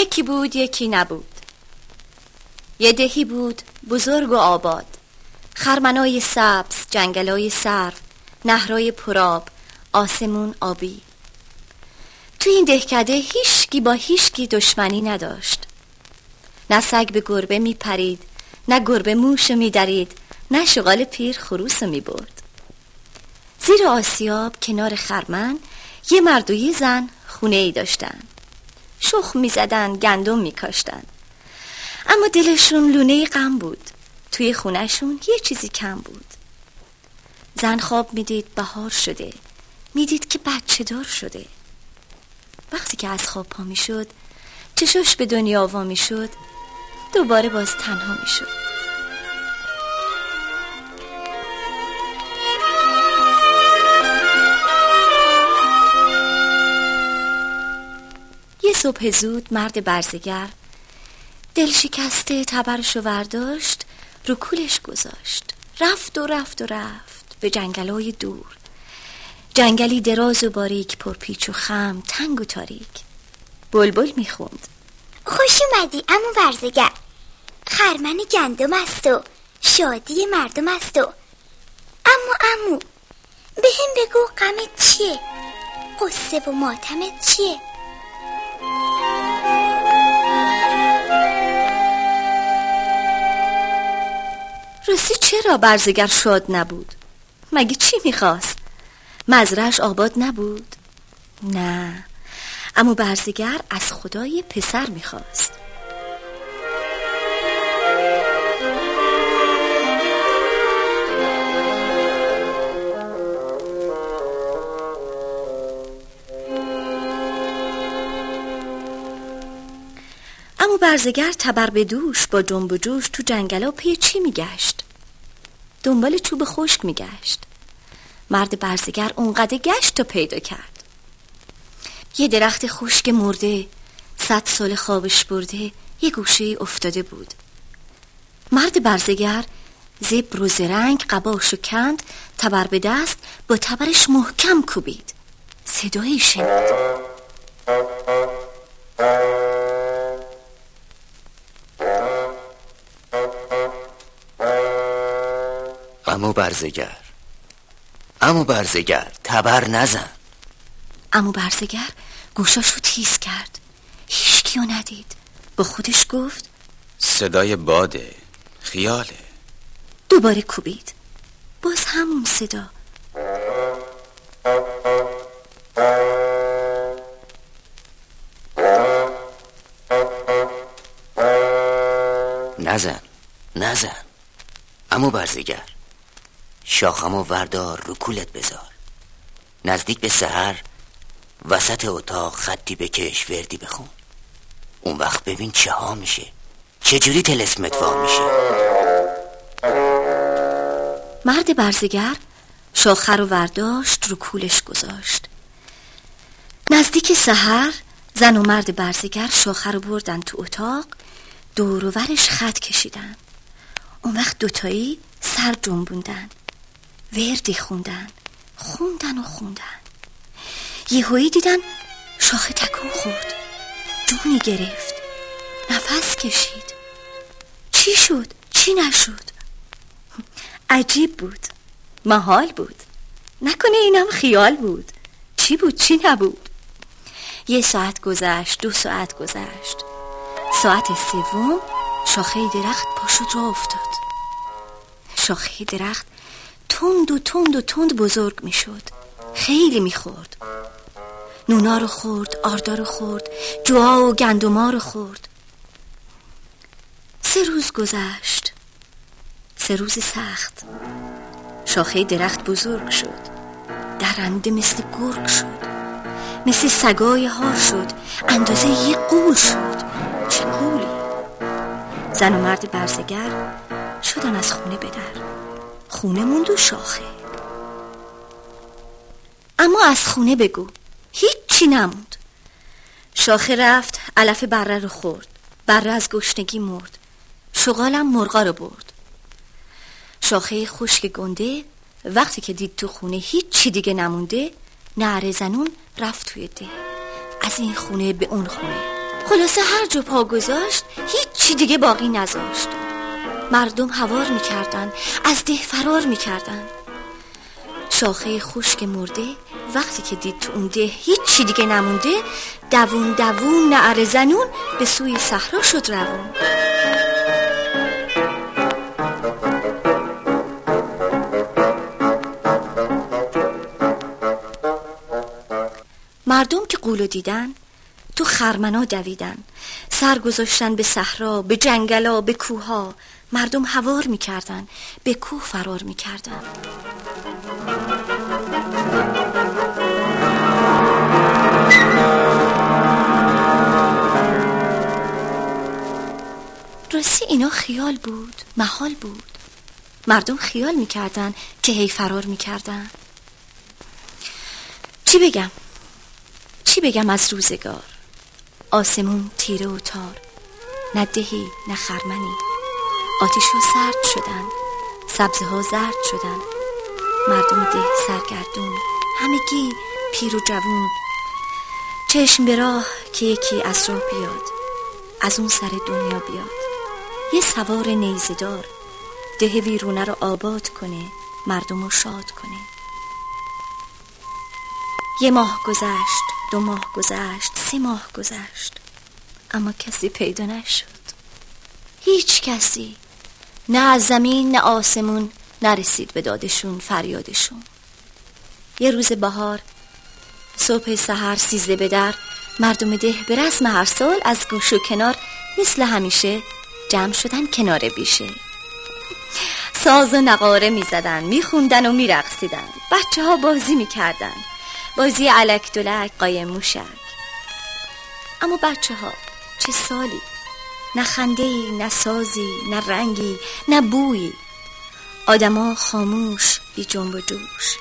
یکی بود یکی نبود. یه دهی بود بزرگ و آباد، خرمنای سبز، جنگلای سرو، نهرای پراب، آسمون آبی. تو این دهکده هیچکی با هیچکی دشمنی نداشت. نه سگ به گربه می پرید، نه گربه موشو می درید، نه شغال پیر خروسو می برد. زیر آسیاب کنار خرمن یه مرد و یه زن خونه ای داشتن. شخم می زدن، گندم می کاشتن. اما دلشون لونه غم بود. توی خونهشون یه چیزی کم بود. زن خواب می دید بهار شده، می دید که بچه دار شده. وقتی که از خواب پا می شد، چشش به دنیا وا می شد، دوباره باز تنها می شد. یه صبح زود مرد برزگر دل شکسته تبرشو ورداشت، رو کولش گذاشت، رفت و رفت و رفت به جنگلای دور. جنگلی دراز و باریک، پرپیچ و خم، تنگ و تاریک. بلبل میخوند: خوش اومدی عمو برزگر، خرمن گندم است و شادی مردم است. و عمو به هم بگو غمت چیه، قصه و ماتمت چیه؟ راستی چرا برزگر شاد نبود؟ مگه چی میخواست؟ مزرعش آباد نبود؟ نه، اما برزگر از خدای پسر میخواست. اما برزگر تبر به دوش با جنب و جوش تو جنگلا پی چی میگشت؟ دنبال چوب خشک میگشت. مرد برزگر اونقدر گشت تا پیدا کرد. یه درخت خشک مرده، 100 سال خوابش برده، یه گوشه افتاده بود. مرد برزگر زبر و زرنگ قباشو کند، تبر به دست با تبرش محکم کوبید. صدایی شنید. عمو برزگر تبر نزن. عمو برزگر گوشاش رو تیز کرد، هیچ کیو ندید. با خودش گفت صدای باده، خیاله. دوباره کوبید، باز همون صدا. نزن عمو برزگر، شاخمو وردار رو کولت بذار. نزدیک به سحر وسط اتاق خطی بکش، وردی بخون. اون وقت ببین چه ها میشه، چه جوری تلسمت وا میشه. مرد برزگر شاخه رو ورداشت، رو کولش گذاشت. نزدیک سحر زن و مرد برزگر شاخه رو بردن تو اتاق، دور و ورش خط کشیدن. اون وقت دوتایی سر جنبوندن، وردی خوندن. یهویی دیدن شاخه تکون خورد، جونی گرفت، نفس کشید. چی شد چی نشد؟ عجیب بود، محال بود، نکنه اینم خیال بود. چی بود چی نبود؟ 1 ساعت گذشت، 2 ساعت گذشت. ساعت 3 شاخه درخت پاشد را افتاد. شاخه درخت تند بزرگ می شد. خیلی می خورد. نونا رو خورد، آردا رو خورد، جوا و گندما رو خورد. 3 روز گذشت، 3 روز سخت. شاخه درخت بزرگ شد، درنده مثل گرگ شد، مثل سگای هار شد، اندازه یه قول شد. چه قولی! زن و مرد برزگر شدن از خونه به در. خونه موند و شاخه. اما از خونه بگو هیچی نموند. شاخه رفت علف بره رو خورد، بره از گشنگی مرد، شغالم مرغا رو برد. شاخه خشک گنده وقتی که دید تو خونه هیچی دیگه نمونده، نعره زنون رفت توی ده، از این خونه به اون خونه، خلاصه هر جا پا گذاشت هیچی دیگه باقی نذاشت. مردم هوار میکردن، از ده فرار میکردن. شاخه خشک مرده وقتی که دید تو اون ده هیچی دیگه نمونده، دوون دوون نعره زنون به سوی صحرا شد روون. مردم که قولو دیدن تو خرمنا دویدن، سر گذاشتن به صحرا، به جنگلا، به کوها. مردم هوار میکردن، به کوه فرار میکردن. راستی اینا خیال بود، محال بود. مردم خیال میکردن که هی فرار میکردن. چی بگم از روزگار؟ آسمون تیره و تار، نه دهی نه خرمنی. آتیش ها سرد شدن، سبزه ها زرد شدن. مردم ده سرگردون، همگی پیر و جوون. چشم به راه که یکی از راه بیاد، از اون سر دنیا بیاد. یه سوار نیزه دار ده ویرونه رو آباد کنه، مردم رو شاد کنه. یه ماه گذشت، 2 ماه گذشت، 3 ماه گذشت، اما کسی پیدا نشد. هیچ کسی، نه از زمین نه آسمون، نرسید به دادشون فریادشون. یه روز بهار، صبح سحر سیزده به در، مردم ده به رسم هر سال از گوش و کنار مثل همیشه جمع شدن کنار بیشه. ساز و نقاره می زدن، می خوندن و می رقصیدن. بچه ها بازی می کردن، بازی علک دلک قایم موشک. اما بچه ها چه سالی، نه خندهی نه سازی نه رنگی نه بویی. آدم ها خاموش، بی جنب و جوش.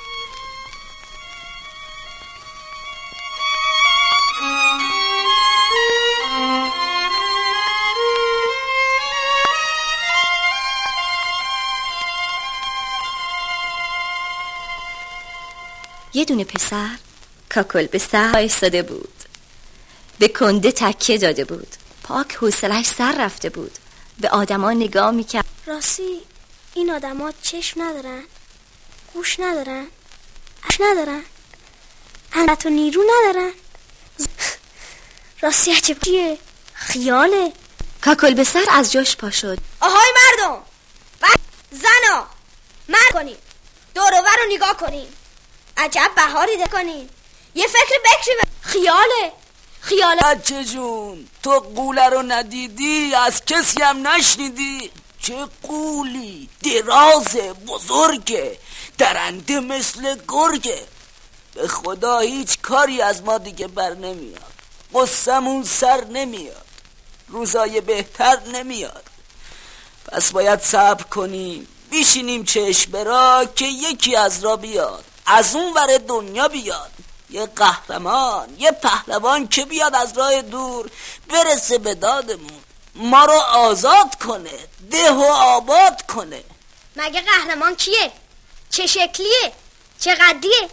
یه دونه پسر کاکل به سر ایستاده بود، به کنده تکیه داده بود، پاک حوصله‌اش سر رفته بود. به آدما نگاه میکرد. راستی این آدما چشم ندارن، گوش ندارن، عشق ندارن، همت و نیرو ندارن. راستی عجب چیه، خیاله. کاکل به سر از جاش پا شد. آهای مردم و زنا، مرد کنین، دور و بر رو نگاه کنین، عجب بهاری ده کنین، یه فکر بکری خیاله. بچه جون، تو قوله رو ندیدی، از کسی هم نشنیدی. چه قولی درازه، بزرگه، درنده مثل گرگه. به خدا هیچ کاری از ما دیگه بر نمیاد، قصمون سر نمیاد، روزای بهتر نمیاد. پس باید صبر کنیم، بیشینیم چشم برا که یکی از را بیاد، از اون ور دنیا بیاد، یه قهرمان، یه پهلوان که بیاد از راه دور، برسه به دادمون، ما رو آزاد کنه، ده و آباد کنه. مگه قهرمان کیه؟ چه شکلیه؟ چه قدیه؟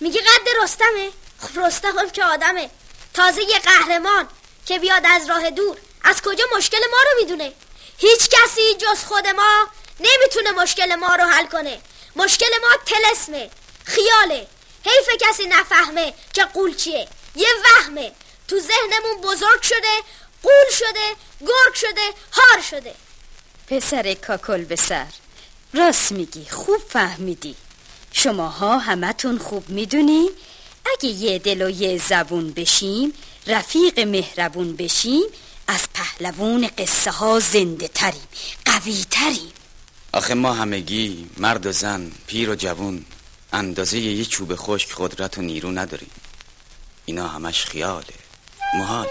میگه قد رستمه؟ خب رستم که آدمه. تازه یه قهرمان که بیاد از راه دور، از کجا مشکل ما رو میدونه؟ هیچ کسی جز خود ما نمیتونه مشکل ما رو حل کنه. مشکل ما تلسمه، خیاله. حیف کسی نفهمه که قول چیه، یه وهمه. تو ذهنمون بزرگ شده، قول شده، گرگ شده، هار شده. پسر کاکل به سر، راست میگی، خوب فهمیدی. شماها همتون خوب میدونی اگه یه دل و یه زبون بشیم، رفیق مهربون بشیم، از پهلوان قصه ها زنده تریم، قوی تریم. آخه ما همگی مرد و زن، پیر و جوون، اندازه یه چوب خشک قدرت و نیرو نداریم. اینا همش خیاله، محال.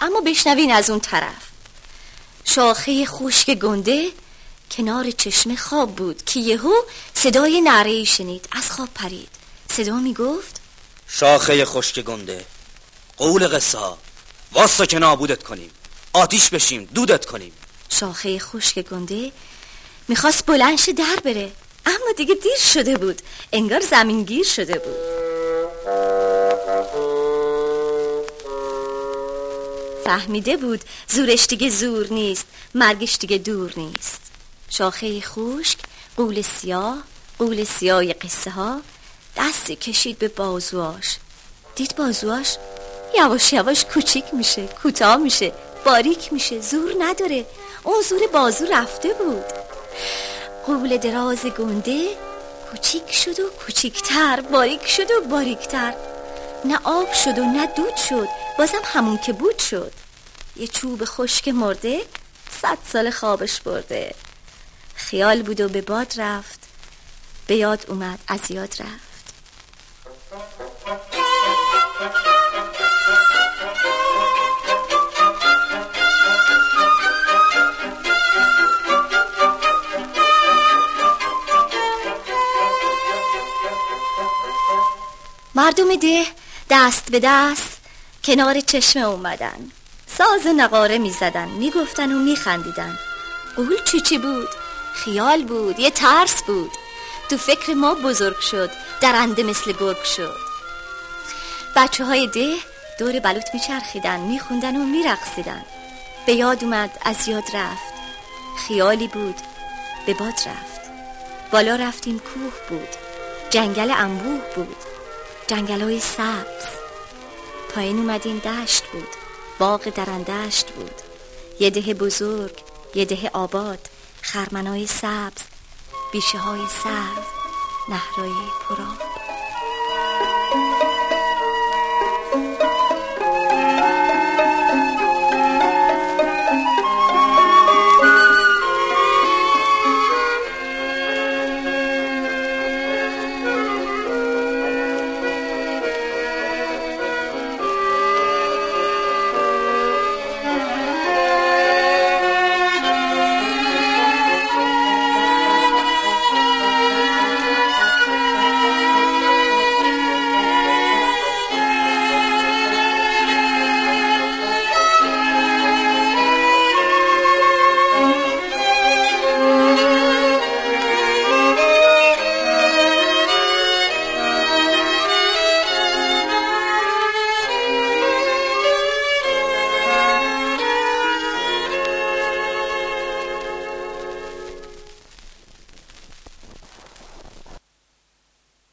اما بشنوین از اون طرف، شاخه خشک گنده کنار چشمه خواب بود که یهو صدای نعره‌ای شنید. از خواب پرید. صدا میگفت: شاخه خشک گنده، قول قصه ها، واسه که نابودت کنیم، آتیش بشیم، دودت کنیم. شاخه خشک گنده میخواست بلندش در بره، اما دیگه دیر شده بود، انگار زمینگیر شده بود. فهمیده بود زورش دیگه زور نیست، مرگش دیگه دور نیست. شاخه خشک، قول سیاه، قول سیاه قصه ها. دستی کشید به بازواش، دید بازواش یواش یواش کوچیک میشه، کوتاه میشه، باریک میشه، زور نداره. اون زور بازو رفته بود. قول دراز گنده کوچیک شد و کوچیکتر، باریک شد و باریکتر. نه آب شد و نه دود شد، بازم همون که بود شد. یه چوب خشک مرده 100 سال خوابش برده. خیال بود و به باد رفت، به یاد اومد، از یاد رفت. مردم ده دست به دست کنار چشمه اومدن، ساز نقاره می زدن، می گفتن و می خندیدن. قول چی بود؟ خیال بود، یه ترس بود. تو فکر ما بزرگ شد، درنده مثل گرگ شد. بچه های ده دور بلوط می چرخیدن، می خوندن و می رقصیدن. به یاد اومد، از یاد رفت. خیالی بود، به باد رفت. بالا رفتیم، کوه بود، جنگل انبوه بود، جنگل‌های سبز. پایین اومدیم، دشت بود، باغ درندشت بود. یه ده بزرگ، یه ده آباد، خرمن‌های سبز، بیشه‌های سبز، نهرهای پرآب.